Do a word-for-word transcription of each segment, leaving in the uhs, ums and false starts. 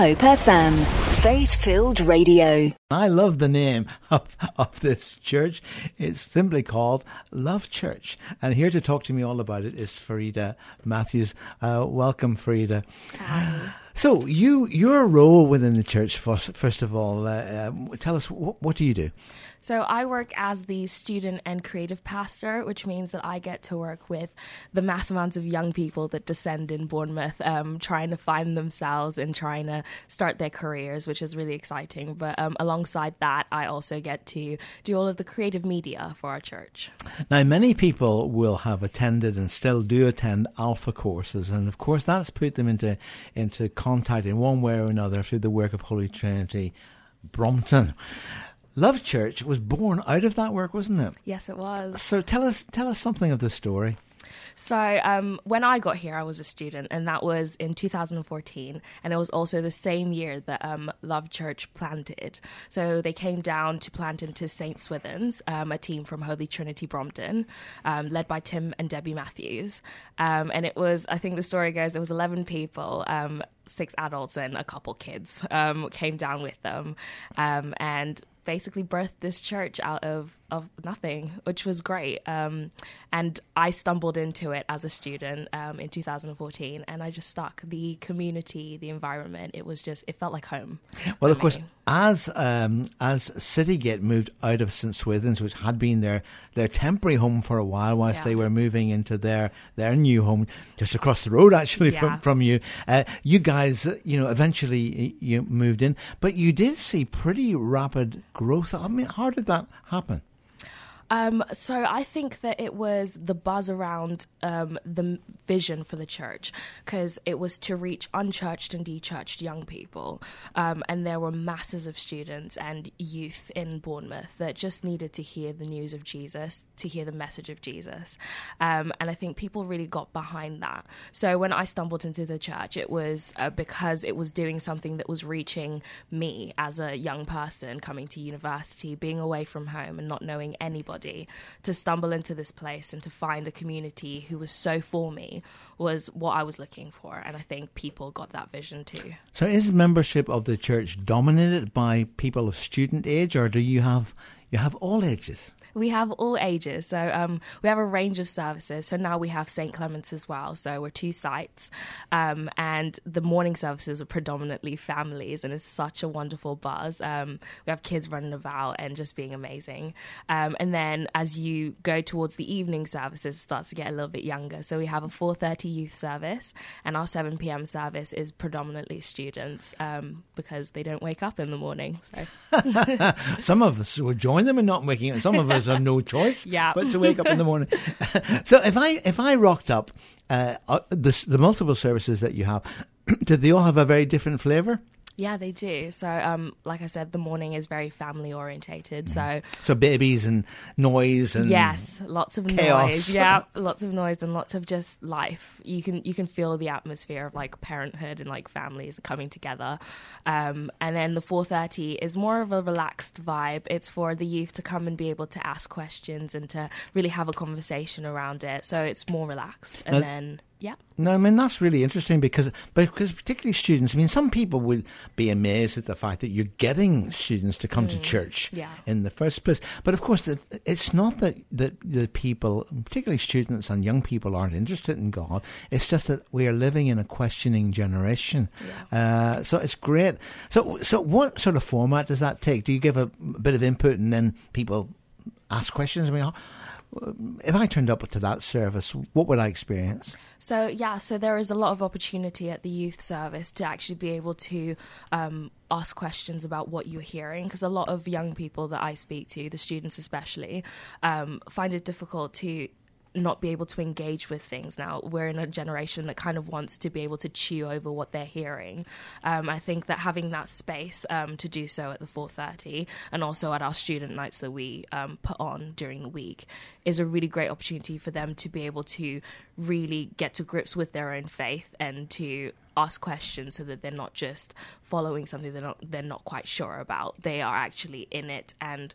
Hope F M, faith-filled radio. I love the name of, of this church. It's simply called Love Church. And here to talk to me all about it is Farida Matthews. Uh, welcome, Farida. Hi. So you, your role within the church, first, first of all, uh, uh, tell us, what, what do you do? So I work as the student and creative pastor, which means that I get to work with the mass amounts of young people that descend in Bournemouth, um, trying to find themselves and trying to start their careers, which is really exciting. But um, alongside that, I also get to do all of the creative media for our church. Now, many people will have attended and still do attend Alpha courses. And of course, that's put them into, into contact in one way or another through the work of Holy Trinity Brompton. Love Church was born out of that work, wasn't it? Yes, it was. So tell us, tell us something of the story. So um, when I got here, I was a student, and that was in two thousand fourteen. And it was also the same year that um, Love Church planted. So they came down to plant into Saint Swithin's, um, a team from Holy Trinity Brompton, um, led by Tim and Debbie Matthews. Um, and it was, I think the story goes, there was eleven people, um, six adults and a couple kids um, came down with them. Um, and basically birthed this church out of, of nothing, which was great. Um, and I stumbled into it as a student um, in two thousand fourteen, and I just stuck. The community, the environment, it was just, it felt like home. Well, of course, as um, as Citygate moved out of Saint Swithin's, which had been their, their temporary home for a while, whilst yeah. they were moving into their, their new home, just across the road, actually, yeah. from, from you, uh, you guys, you know, eventually you moved in, but you did see pretty rapid growth. I mean, how did that happen? Um, so I think that it was the buzz around um, the vision for the church, because it was to reach unchurched and dechurched young people. Um, and there were masses of students and youth in Bournemouth that just needed to hear the news of Jesus, to hear the message of Jesus. Um, and I think people really got behind that. So when I stumbled into the church, it was uh, because it was doing something that was reaching me as a young person coming to university, being away from home and not knowing anybody. To stumble into this place and to find a community who was so for me was what I was looking for, and I think people got that vision too. So is membership of the church dominated by people of student age, or do you have you have all ages? We have all ages, so um, we have a range of services. So now we have Saint Clement's as well, so we're two sites, um, and the morning services are predominantly families, and it's such a wonderful buzz. Um, we have kids running about and just being amazing. Um, and then as you go towards the evening services, it starts to get a little bit younger. So we have a four thirty youth service, and our seven p.m. service is predominantly students um, because they don't wake up in the morning. So. Some of us will join them and not waking up. Some of us have no choice yeah. but to wake up in the morning. So if I if I rocked up, uh, the, the multiple services that you have, did they all have a very different flavour? Yeah, they do. So, um, like I said, the morning is very family orientated. So, so babies and noise and yes, lots of chaos. noise. Yeah, lots of noise and lots of just life. You can you can feel the atmosphere of like parenthood and like families coming together. Um, and then the four thirty is more of a relaxed vibe. It's for the youth to come and be able to ask questions and to really have a conversation around it. So it's more relaxed. And, and- then. Yeah. No, I mean, that's really interesting because, because particularly students, I mean, some people would be amazed at the fact that you're getting students to come mm. to church yeah. in the first place. But of course, it's not that, that the people, particularly students and young people, aren't interested in God. It's just that we are living in a questioning generation. Yeah. Uh, so it's great. So, so what sort of format does that take? Do you give a bit of input and then people ask questions? I mean, if I turned up to that service, what would I experience? So, yeah, so there is a lot of opportunity at the youth service to actually be able to um, ask questions about what you're hearing, because a lot of young people that I speak to, the students especially, um, find it difficult to not be able to engage with things now. We're in a generation that kind of wants to be able to chew over what they're hearing. Um, I think that having that space um, to do so at the four thirty and also at our student nights that we um, put on during the week is a really great opportunity for them to be able to really get to grips with their own faith and to ask questions so that they're not just following something they're not, they're not quite sure about. They are actually in it and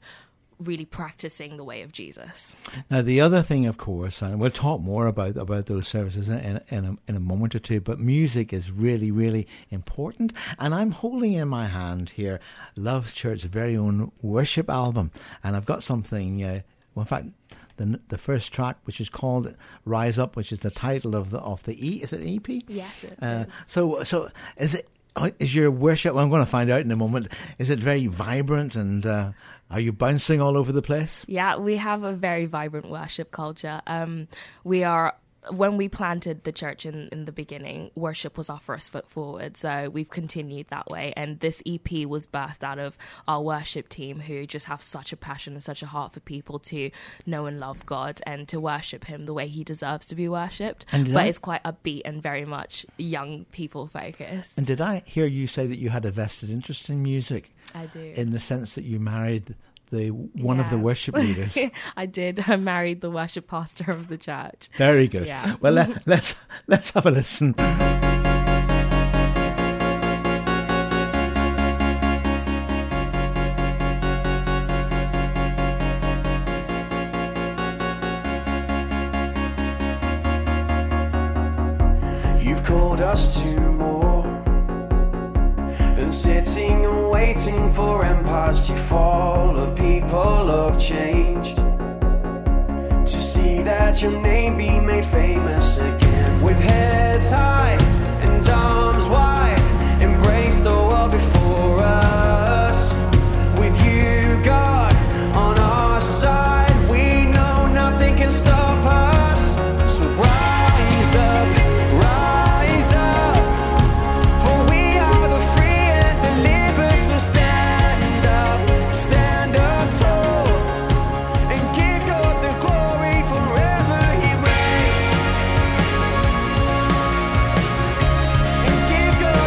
really practicing the way of Jesus. Now, the other thing, of course, and we'll talk more about about those services in, in, in, a, in a moment or two, but music is really, really important. And I'm holding in my hand here Love Church's very own worship album. And I've got something, uh, well, in fact, the the first track, which is called Rise Up, which is the title of the of the E, is it E P? Yes, it uh, is. So, so is it, is your worship, well, I'm going to find out in a moment, is it very vibrant and uh, are you bouncing all over the place? Yeah, we have a very vibrant worship culture. Um, we are, when we planted the church in, in the beginning, worship was our first foot forward. So we've continued that way. And this E P was birthed out of our worship team, who just have such a passion and such a heart for people to know and love God and to worship him the way he deserves to be worshipped. But I, it's quite upbeat and very much young people focused. And did I hear you say that you had a vested interest in music? I do. In the sense that you married the one yeah. of the worship leaders. I did. I married the worship pastor of the church. Very good. Yeah. Well, let, let's let's have a listen. You've called us to more than sitting and waiting for empires to fall, a people of change, to see that your name be made famous again. With heads high and arms wide, embrace the world before us. With you, God, on our side, we know nothing can stop us. So rise up. Keep going.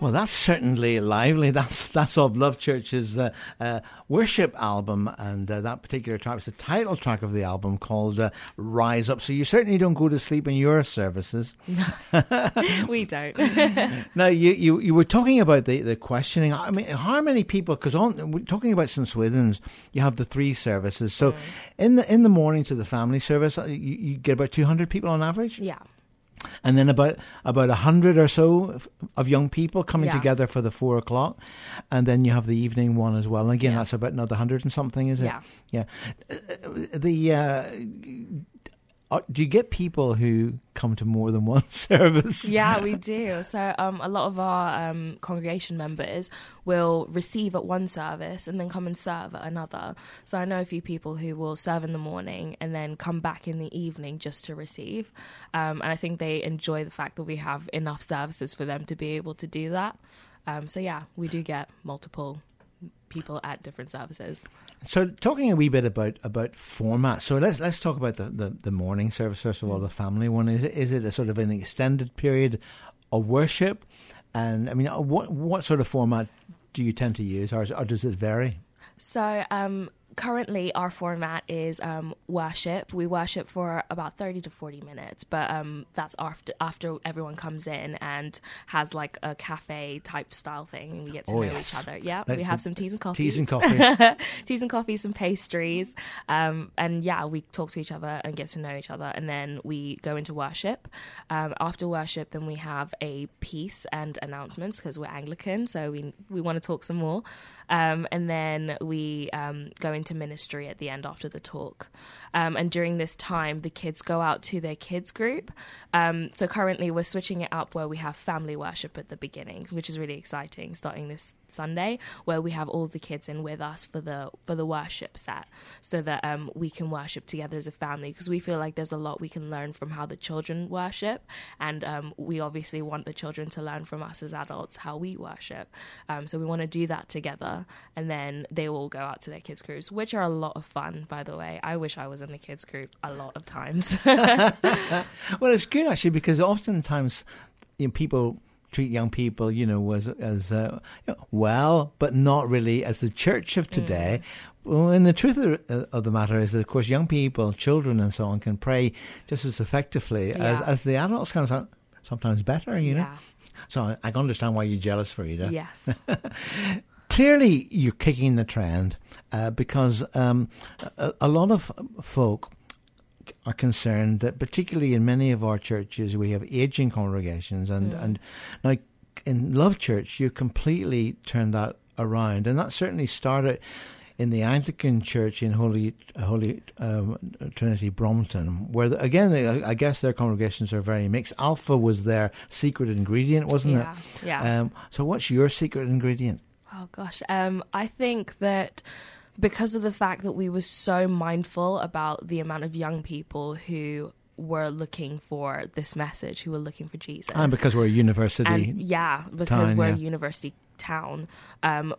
Well, that's certainly lively. That's that's of Love Church's uh, uh, worship album, and uh, that particular track is the title track of the album called uh, Rise Up. So you certainly don't go to sleep in your services. We don't. Now, you, you, you were talking about the, the questioning. I mean, how many people, because we're talking about Saint Swithin's, you have the three services. So yeah. in the in the morning to the family service, you, you get about two hundred people on average? Yeah. And then about about a hundred or so of young people coming yeah. together for the four o'clock, and then you have the evening one as well. And again, yeah. that's about another hundred and something, is it? Yeah, yeah. The uh, do you get people who come to more than one service? Yeah, we do. So um, a lot of our um, congregation members will receive at one service and then come and serve at another. So I know a few people who will serve in the morning and then come back in the evening just to receive. Um, and I think they enjoy the fact that we have enough services for them to be able to do that. Um, so yeah, we do get multiple people at different services. So talking a wee bit about about format, so let's let's talk about the, the, the morning service first of all, the family one. Is it is it a sort of an extended period of worship? And I mean, what what sort of format do you tend to use, or, or does it vary? So um currently, our format is um, worship. We worship for about thirty to forty minutes, but um, that's after after everyone comes in and has like a cafe type style thing, and we get to oh, know yes. each other. Yeah, we have some teas and coffees. Teas and coffees. Teas and coffees, some pastries. Um, and yeah, we talk to each other and get to know each other, and then we go into worship. Um, after worship, then we have a peace and announcements, because we're Anglican, so we, we want to talk some more. Um, and then we um, go into to ministry at the end after the talk, um, and during this time the kids go out to their kids group. Um, so currently we're switching it up where we have family worship at the beginning, which is really exciting, starting this Sunday, where we have all the kids in with us for the for the worship set, so that um, we can worship together as a family, because we feel like there's a lot we can learn from how the children worship, and um, we obviously want the children to learn from us as adults how we worship. Um, so we want to do that together, and then they will go out to their kids groups, which are a lot of fun, by the way. I wish I was in the kids group a lot of times. Well, it's good actually, because oftentimes, you know, people treat young people, you know, as as uh, you know, well, but not really as the church of today. Mm. Well, and the truth of the, of the matter is that, of course, young people, children, and so on, can pray just as effectively yeah. as, as the adults can. Sometimes better, you yeah. know. So I can understand why you're jealous, Farida. Yes. Clearly, you're kicking the trend uh, because um, a, a lot of folk are concerned that, particularly in many of our churches, we have ageing congregations, and, mm. and now in Love Church, you completely turned that around, and that certainly started in the Anglican Church in Holy Holy um, Trinity Brompton, where the, again they, I guess their congregations are very mixed. Alpha was their secret ingredient, wasn't yeah, it? Yeah. Um, so, what's your secret ingredient? Oh gosh, um, I think that because of the fact that we were so mindful about the amount of young people who were looking for this message, who were looking for Jesus. And because we're a university and, yeah, because town, we're yeah. a university town. Um,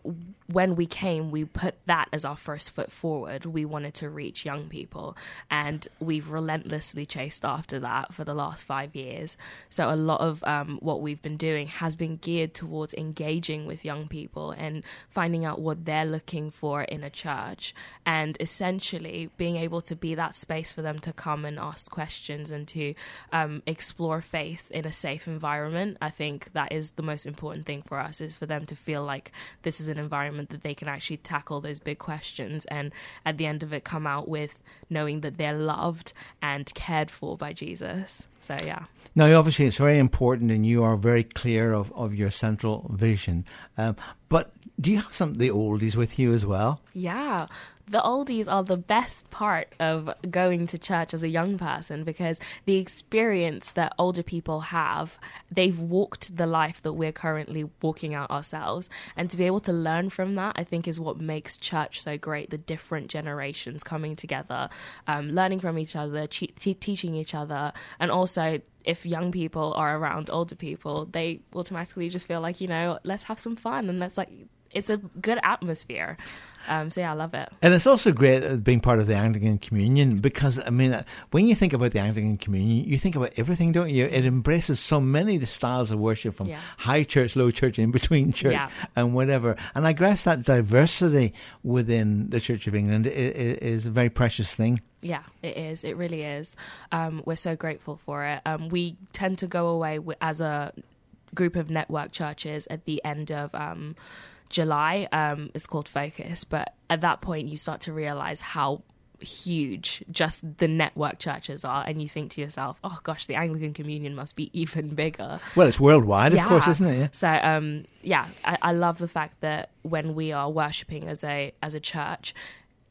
when we came, we put that as our first foot forward. We wanted to reach young people, and we've relentlessly chased after that for the last five years. So a lot of um, what we've been doing has been geared towards engaging with young people and finding out what they're looking for in a church, and essentially being able to be that space for them to come and ask questions and to um, explore faith in a safe environment. I think that is the most important thing for us, is for them to feel like this is an environment that they can actually tackle those big questions, and at the end of it come out with knowing that they're loved and cared for by Jesus. So yeah. Now obviously it's very important, and you are very clear of, of your central vision, um, but do you have some of the oldies with you as well? Yeah. The oldies are the best part of going to church as a young person, because the experience that older people have, they've walked the life that we're currently walking out ourselves. And to be able to learn from that, I think, is what makes church so great. The different generations coming together, um, learning from each other, te- te- teaching each other, and also if young people are around older people, they automatically just feel like, you know, let's have some fun and let's like it's a good atmosphere. Um, so yeah, I love it. And it's also great being part of the Anglican Communion, because, I mean, when you think about the Anglican Communion, you think about everything, don't you? It embraces so many styles of worship, from yeah. high church, low church, in between church, yeah. and whatever. And I guess that diversity within the Church of England is, is a very precious thing. Yeah, it is. It really is. Um, we're so grateful for it. Um, we tend to go away as a group of network churches at the end of... Um, July, um, is called Focus, but at that point you start to realize how huge just the network churches are, and you think to yourself, oh gosh, the Anglican Communion must be even bigger. Well, it's worldwide, yeah. of course, isn't it? Yeah. So um, yeah, I, I love the fact that when we are worshipping as a as a church,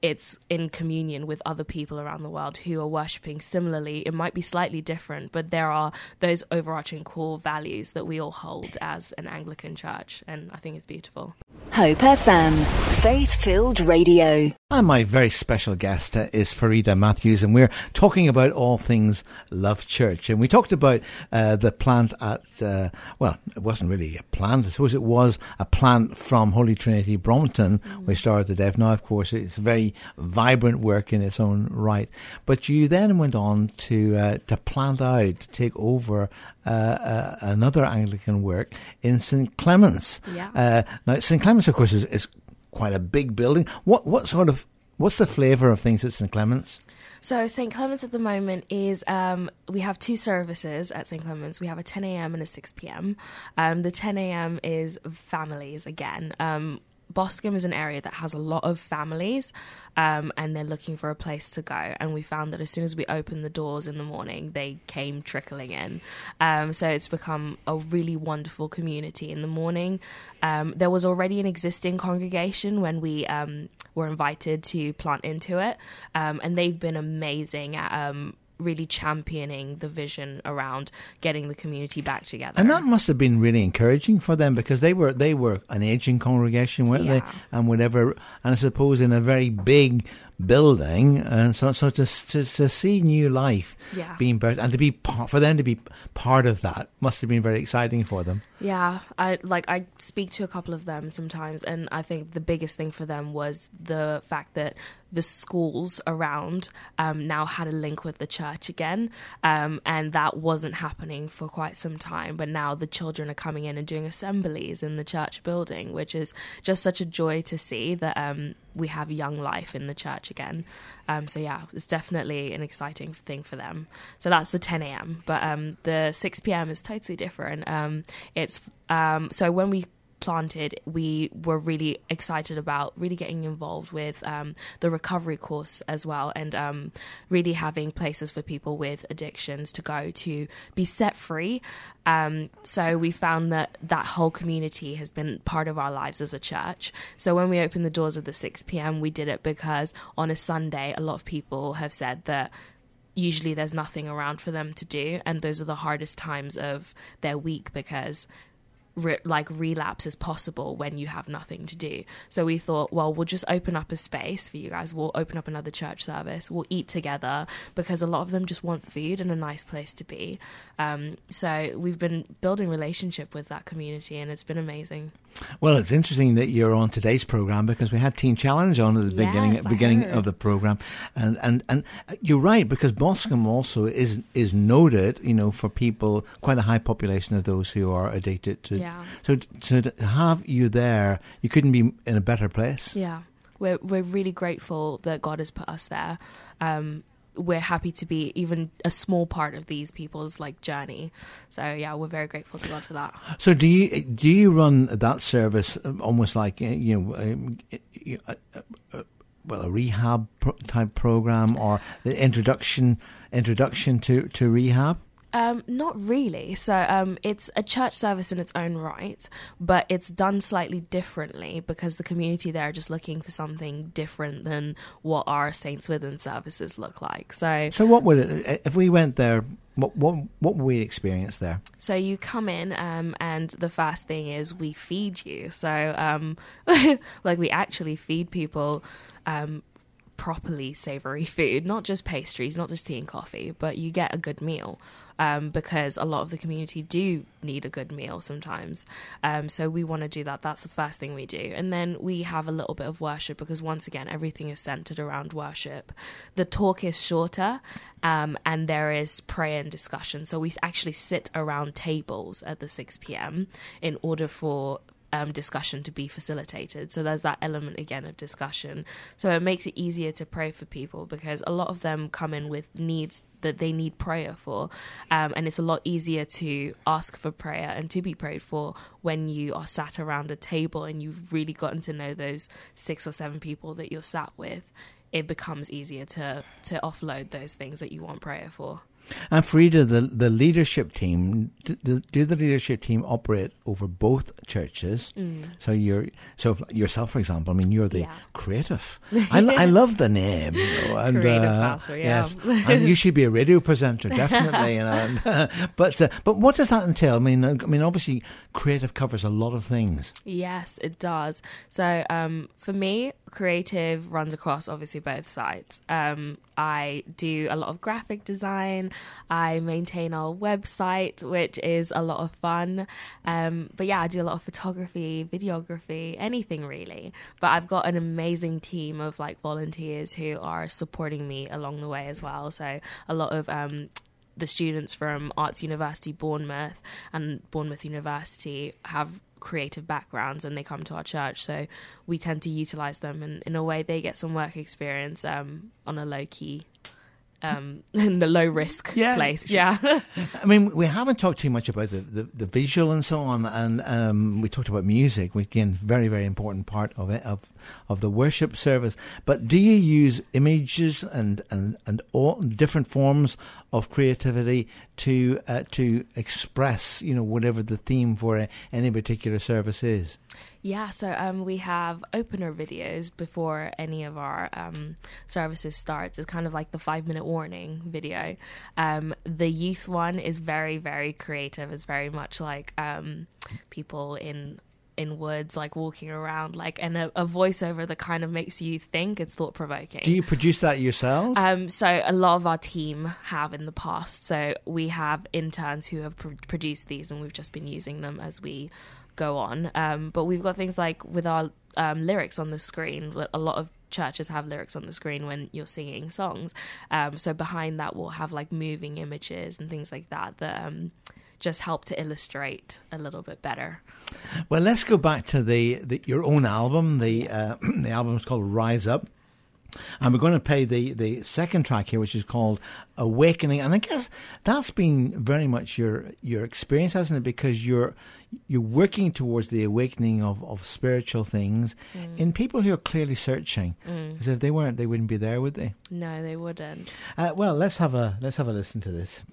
it's in communion with other people around the world who are worshipping similarly. It might be slightly different, but there are those overarching core values that we all hold as an Anglican church, and I think it's beautiful. Hope F M, faith-filled radio. And my very special guest uh, is Farida Matthews, and we're talking about all things Love Church. And we talked about uh, the plant at, uh, well, it wasn't really a plant, I suppose it was a plant from Holy Trinity Brompton, mm. which started the Dev. Now, of course, it's very vibrant work in its own right. But you then went on to uh, to plant out, to take over uh, uh, another Anglican work in Saint Clement's. Yeah. Uh, now, Saint Clement's, of course, is, is quite a big building. What what sort of what's the flavour of things at Saint Clement's? So Saint Clement's at the moment is, um, we have two services at Saint Clement's. We have a ten a.m. and a six p.m. Um, the ten a.m. is families again. Um Boscombe is an area that has a lot of families, um, and they're looking for a place to go. And we found that as soon as we opened the doors in the morning, they came trickling in. Um, so it's become a really wonderful community in the morning. Um, there was already an existing congregation when we um, were invited to plant into it, um, and they've been amazing at um, really championing the vision around getting the community back together. And that must have been really encouraging for them, because they were they were an aging congregation, weren't yeah. they? And whatever, and I suppose in a very big building, and so so to to, to see new life yeah. being birthed, and to be part, for them to be part of that must have been very exciting for them. Yeah, I like I speak to a couple of them sometimes, and I think the biggest thing for them was the fact that the schools around um, now had a link with the church again, um, and that wasn't happening for quite some time. But now the children are coming in and doing assemblies in the church building, which is just such a joy to see that um, we have young life in the church again. Um, so yeah, it's definitely an exciting thing for them. So that's the ten a.m. But um, the six p.m. is totally different. Um, it's um, so when we planted, we were really excited about really getting involved with um, the recovery course as well, and um, really having places for people with addictions to go to be set free. Um, so we found that that whole community has been part of our lives as a church. So when we opened the doors of the six p.m, we did it because on a Sunday, a lot of people have said that usually there's nothing around for them to do, and those are the hardest times of their week, because Re- like relapse is possible when you have nothing to do. So we thought, well, we'll just open up a space for you guys. We'll open up another church service. We'll eat together, because a lot of them just want food and a nice place to be. Um, so we've been building relationship with that community, and it's been amazing. Well, it's interesting that you're on today's program, because we had Teen Challenge on at the yes, beginning at the beginning of the program, and, and and you're right, because Boscombe also is is noted, you know, for people, quite a high population of those who are addicted to. Yeah. So so to have you there, you couldn't be in a better place. Yeah, we're we're really grateful that God has put us there. Um, we're happy to be even a small part of these people's like journey. So yeah, we're very grateful to God for that. So do you do you run that service almost like, you know, well, a rehab type program, or the introduction introduction to, to rehab? Um, not really. So um, it's a church service in its own right, but it's done slightly differently, because the community there are just looking for something different than what our Saint Swithin's services look like. So, so what would it, if we went there? What what what we experience there? So you come in, um, and the first thing is we feed you. So um, like we actually feed people. Um, properly savoury food, not just pastries, not just tea and coffee, but you get a good meal. um, because a lot of the community do need a good meal sometimes. Um, so we want to do that. That's the first thing we do. And then we have a little bit of worship, because once again, everything is centered around worship. The talk is shorter, um, and there is prayer and discussion. So we actually sit around tables at the six p.m. in order for Um, discussion to be facilitated. So there's that element again of discussion. So it makes it easier to pray for people, because a lot of them come in with needs that they need prayer for, um, and it's a lot easier to ask for prayer and to be prayed for when you are sat around a table and you've really gotten to know those six or seven people that you're sat with. It becomes easier to to offload those things that you want prayer for. And Farida, the, the leadership team, do, do the leadership team operate over both churches? Mm. So you're so yourself, for example. I mean, you're the yeah. creative. I, I love the name. You know, and, creative uh, pastor, yeah. Yes, and you should be a radio presenter, definitely. You know, and, but uh, but what does that entail? I mean, I mean, obviously, creative covers a lot of things. Yes, it does. So um, for me, creative runs across obviously both sides. Um, I do a lot of graphic design. I maintain our website, which is a lot of fun. Um, but yeah, I do a lot of photography, videography, anything really. But I've got an amazing team of like volunteers who are supporting me along the way as well. So a lot of um, the students from Arts University Bournemouth and Bournemouth University have creative backgrounds, and they come to our church, so we tend to utilize them, and in a way they get some work experience um on a low-key um in the low risk yeah. place. Yeah. I mean, we haven't talked too much about the, the the visual and so on, and um we talked about music, which again very very important part of it, of of the worship service. But do you use images and and and all different forms of creativity to uh, to express, you know, whatever the theme for a, any particular service is? Yeah, so um, we have opener videos before any of our um, services starts. It's kind of like the five-minute warning video. Um, the youth one is very, very creative. It's very much like um, people in... in woods, like walking around, like, and a, a voiceover that kind of makes you think. It's thought provoking. Do you produce that yourselves? Um, so a lot of our team have in the past. So we have interns who have pr- produced these, and we've just been using them as we go on. Um, but we've got things like with our um, lyrics on the screen. A lot of churches have lyrics on the screen when you're singing songs. Um, so behind that, we'll have like moving images and things like that that um, just help to illustrate a little bit better. Well, let's go back to the, the your own album. The uh, the album is called Rise Up, and we're going to play the the second track here, which is called Awakening. And I guess that's been very much your your experience, hasn't it? Because you're you're working towards the awakening of, of spiritual things mm. in people who are clearly searching. Mm. Because if they weren't, they wouldn't be there, would they? No, they wouldn't. Uh, well, let's have a let's have a listen to this.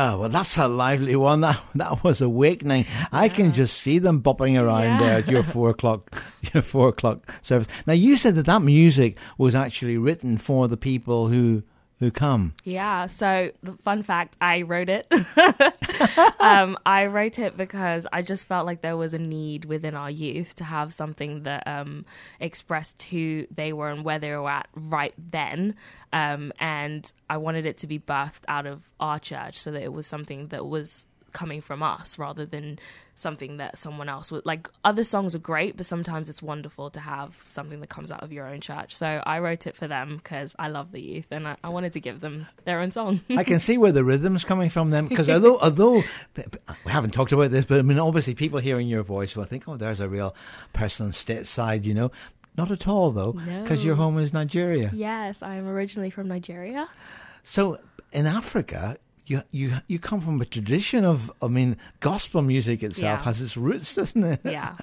Wow, well, that's a lively one. That that was awakening. Yeah. I can just see them bopping around yeah. there at your four o'clock, your four o'clock service. Now, you said that that music was actually written for the people who who come. Yeah. So, fun fact: I wrote it. um, I wrote it because I just felt like there was a need within our youth to have something that um, expressed who they were and where they were at right then. Um, and I wanted it to be birthed out of our church so that it was something that was coming from us rather than something that someone else would, like, other songs are great, but sometimes it's wonderful to have something that comes out of your own church. So I wrote it for them because I love the youth and I, I wanted to give them their own song. I can see where the rhythm's coming from them, because although although we haven't talked about this, but I mean, obviously people hearing your voice will think, oh, there's a real person stateside, you know. Not at all, though, because no. your home is Nigeria. Yes, I'm originally from Nigeria. So in Africa, You you you come from a tradition of, I mean, gospel music itself yeah. has its roots, doesn't it? Yeah,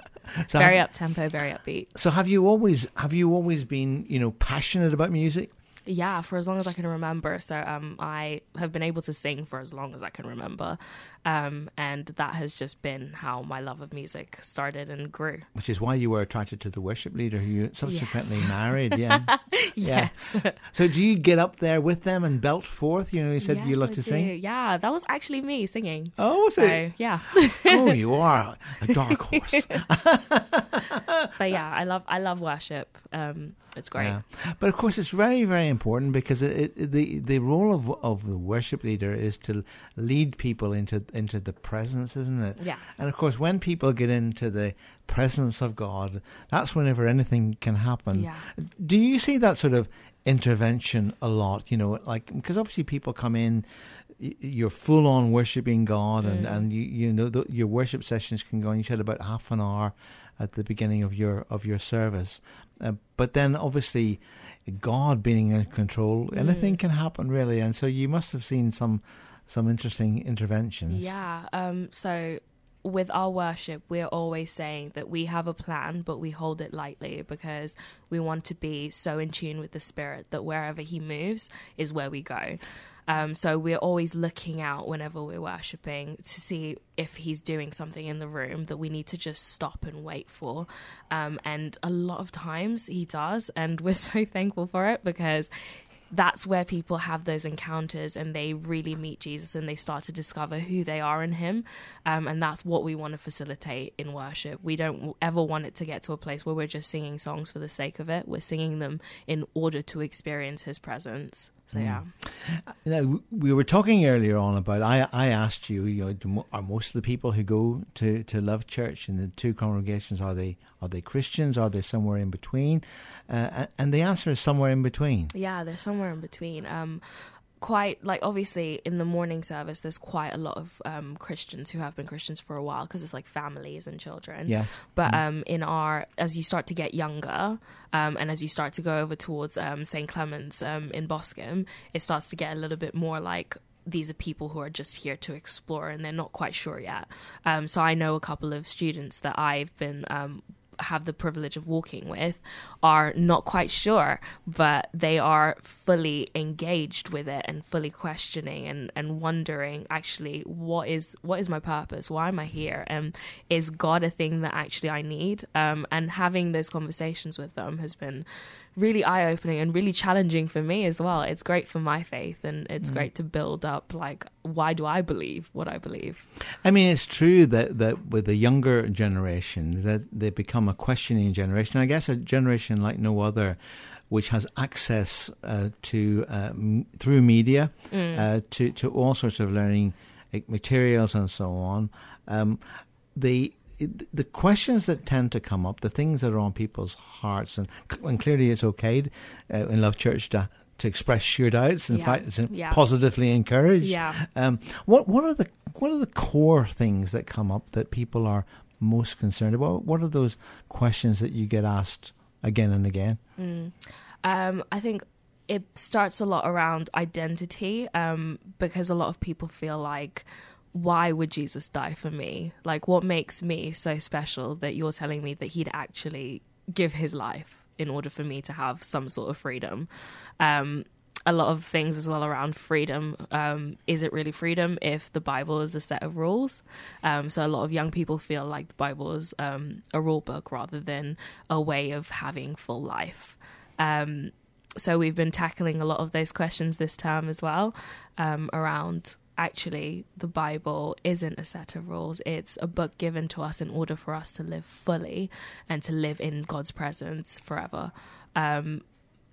so very up tempo, very upbeat. So have you always have you always been, you know, passionate about music? Yeah, for as long as I can remember. So um, I have been able to sing for as long as I can remember, um, and that has just been how my love of music started and grew. Which is why you were attracted to the worship leader who you subsequently yes. married. Yeah. Yes. Yeah. So do you get up there with them and belt forth? You know, you said yes, you love I to do. sing. Yeah, that was actually me singing. Oh, was so, it? Yeah. Oh, you are a dark horse. But yeah, I love I love worship. Um, it's great. Yeah. But of course, it's very very important because it, it, the the role of of the worship leader is to lead people into into the presence, isn't it? Yeah. And of course, when people get into the presence of God, that's whenever anything can happen. Yeah. Do you see that sort of intervention a lot? You know, like, because obviously people come in, you're full on worshiping God, mm. and and you you know the, your worship sessions can go on. You said about half an hour at the beginning of your of your service, uh, but then obviously God being in control, mm. anything can happen really, and so you must have seen some some interesting interventions. Yeah. Um. So. With our worship, we're always saying that we have a plan, but we hold it lightly because we want to be so in tune with the Spirit that wherever He moves is where we go. Um, so we're always looking out whenever we're worshiping to see if He's doing something in the room that we need to just stop and wait for. Um, and a lot of times He does, and we're so thankful for it because that's where people have those encounters and they really meet Jesus and they start to discover who they are in Him. Um, and that's what we want to facilitate in worship. We don't ever want it to get to a place where we're just singing songs for the sake of it. We're singing them in order to experience His presence. So, yeah. Now, we were talking earlier on about, I, I asked you, you know, are most of the people who go to, to Love Church in the two congregations, are they are they Christians? Are they somewhere in between? Uh, and the answer is somewhere in between. Yeah, they're somewhere in between. Um, quite, like, obviously in the morning service there's quite a lot of um Christians who have been Christians for a while because it's like families and children. Yes. But mm. um in our, as you start to get younger um and as you start to go over towards um Saint Clement's um in Boscombe, it starts to get a little bit more like these are people who are just here to explore and they're not quite sure yet. Um so I know a couple of students that I've been um have the privilege of walking with are not quite sure, but they are fully engaged with it and fully questioning and, and wondering actually what is what is my purpose? Why am I here? And um, is God a thing that actually I need? Um, and having those conversations with them has been really eye-opening and really challenging for me as well. It's great for my faith and it's mm. great to build up, like, why do I believe what I believe? I mean, it's true that, that with the younger generation, that they become a questioning generation. I guess a generation like no other, which has access uh, to, uh, m- through media, mm. uh, to, to all sorts of learning materials and so on. Um, the The questions that tend to come up, the things that are on people's hearts, and, and clearly it's okay uh, in Love Church to, to express your doubts. In yeah. fact, it's yeah. positively encouraged. Yeah. Um, what what are the what are the core things that come up that people are most concerned about? What are those questions that you get asked again and again? Mm. Um, I think it starts a lot around identity, um, because a lot of people feel like, why would Jesus die for me? Like, what makes me so special that you're telling me that He'd actually give His life in order for me to have some sort of freedom? Um, a lot of things as well around freedom. Um, is it really freedom if the Bible is a set of rules? Um, so a lot of young people feel like the Bible is um, a rule book rather than a way of having full life. Um, so we've been tackling a lot of those questions this term as well, um, around actually the Bible isn't a set of rules. It's a book given to us in order for us to live fully and to live in God's presence forever. Um,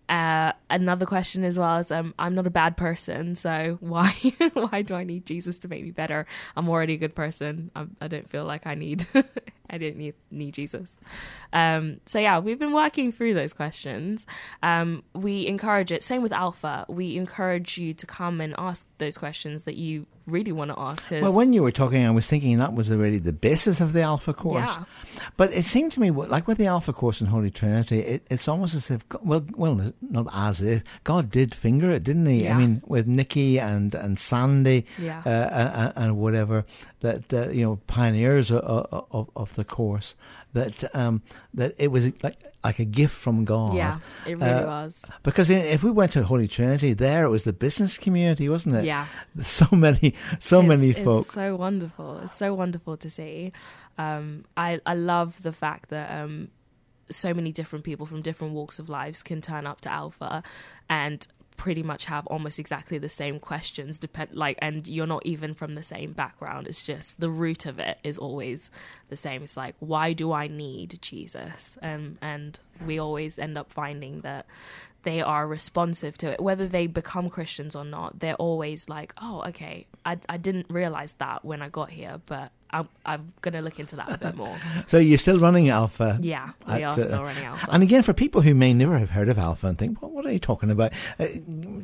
uh, another question as well is, um, I'm not a bad person, so why why do I need Jesus to make me better? I'm already a good person. I'm, I don't feel like I need I don't need, need Jesus. Um, so yeah, we've been working through those questions. Um, we encourage it. Same with Alpha. We encourage you to come and ask those questions that you really want to ask. Well, when you were talking, I was thinking that was really the basis of the Alpha course. Yeah. But it seemed to me, like with the Alpha course in Holy Trinity, it, it's almost as if, well, well, not as if, God did finger it, didn't he? Yeah. I mean, with Nikki and, and Sandy yeah. uh, uh, and whatever, that, uh, you know, pioneers of, of, of the course, that um, that it was like, like a gift from God. Yeah, it really uh, was. Because if we went to Holy Trinity, there it was the business community, wasn't it? Yeah. So many, so it's, many folk. It's so wonderful. It's so wonderful to see. Um, I, I love the fact that um, so many different people from different walks of lives can turn up to Alpha and pretty much have almost exactly the same questions, depend like and you're not even from the same background. It's just the root of it is always the same. It's like, why do I need Jesus? Um, and we always end up finding that they are responsive to it, whether they become Christians or not. They're always like, oh, okay, I, I didn't realize that when I got here, but I'm, I'm going to look into that a bit more. So you're still running Alpha? Yeah, we at, are still uh, running Alpha. And again, for people who may never have heard of Alpha and think, well, what are you talking about? Uh,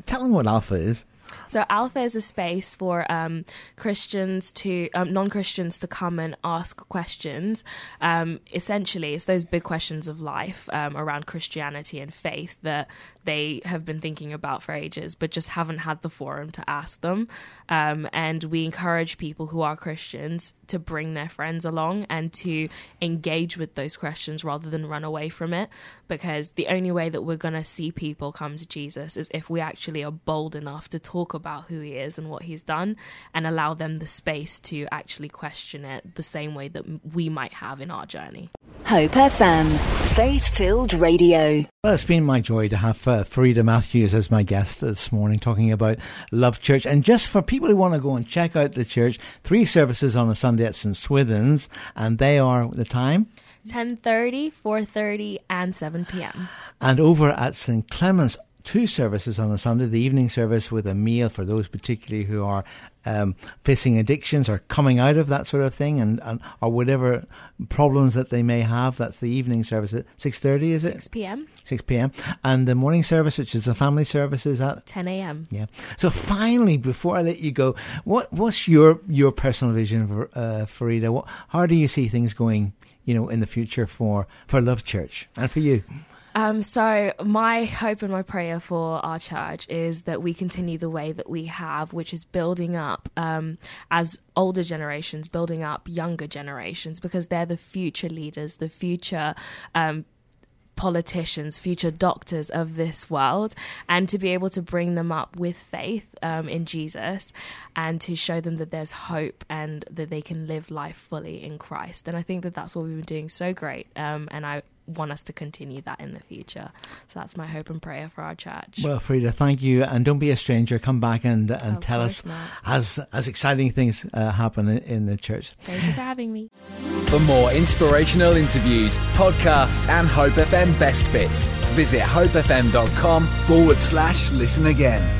tell them what Alpha is. So Alpha is a space for um, Christians to um, non-Christians to come and ask questions. Um, essentially, it's those big questions of life um, around Christianity and faith that they have been thinking about for ages, but just haven't had the forum to ask them. Um, and we encourage people who are Christians to bring their friends along and to engage with those questions rather than run away from it, because the only way that we're going to see people come to Jesus is if we actually are bold enough to talk about who he is and what he's done, and allow them the space to actually question it the same way that we might have in our journey. Hope F M, faith-filled radio. Well, it's been my joy to have uh, Farida Matthews as my guest this morning, talking about Love Church. And just for people who want to go and check out the church, three services on a Sunday at Saint Swithin's, and they are the time? ten thirty, four thirty and seven p.m. And over at Saint Clement's, two services on a Sunday, the evening service with a meal for those particularly who are um, facing addictions or coming out of that sort of thing, and, and or whatever problems that they may have. That's the evening service at six thirty, is it? six p.m. six p.m. And the morning service, which is the family service, is at ten a.m. Yeah. So finally, before I let you go, what what's your, your personal vision, for, uh, Farida? What, how do you see things going, you know, in the future for, for Love Church and for you? Um, so my hope and my prayer for our church is that we continue the way that we have, which is building up um, as older generations, building up younger generations, because they're the future leaders, the future um politicians, future doctors of this world, and to be able to bring them up with faith um, in Jesus, and to show them that there's hope and that they can live life fully in Christ. And I think that that's what we've been doing so great, um, and I want us to continue that in the future. So that's my hope and prayer for our church. Well, Farida, thank you, and don't be a stranger. Come back and, and oh, tell us as, as exciting things uh, happen in, in the church. Thank you for having me. For more inspirational interviews, podcasts and Hope F M best bits, visit hope f m dot com forward slash listen again.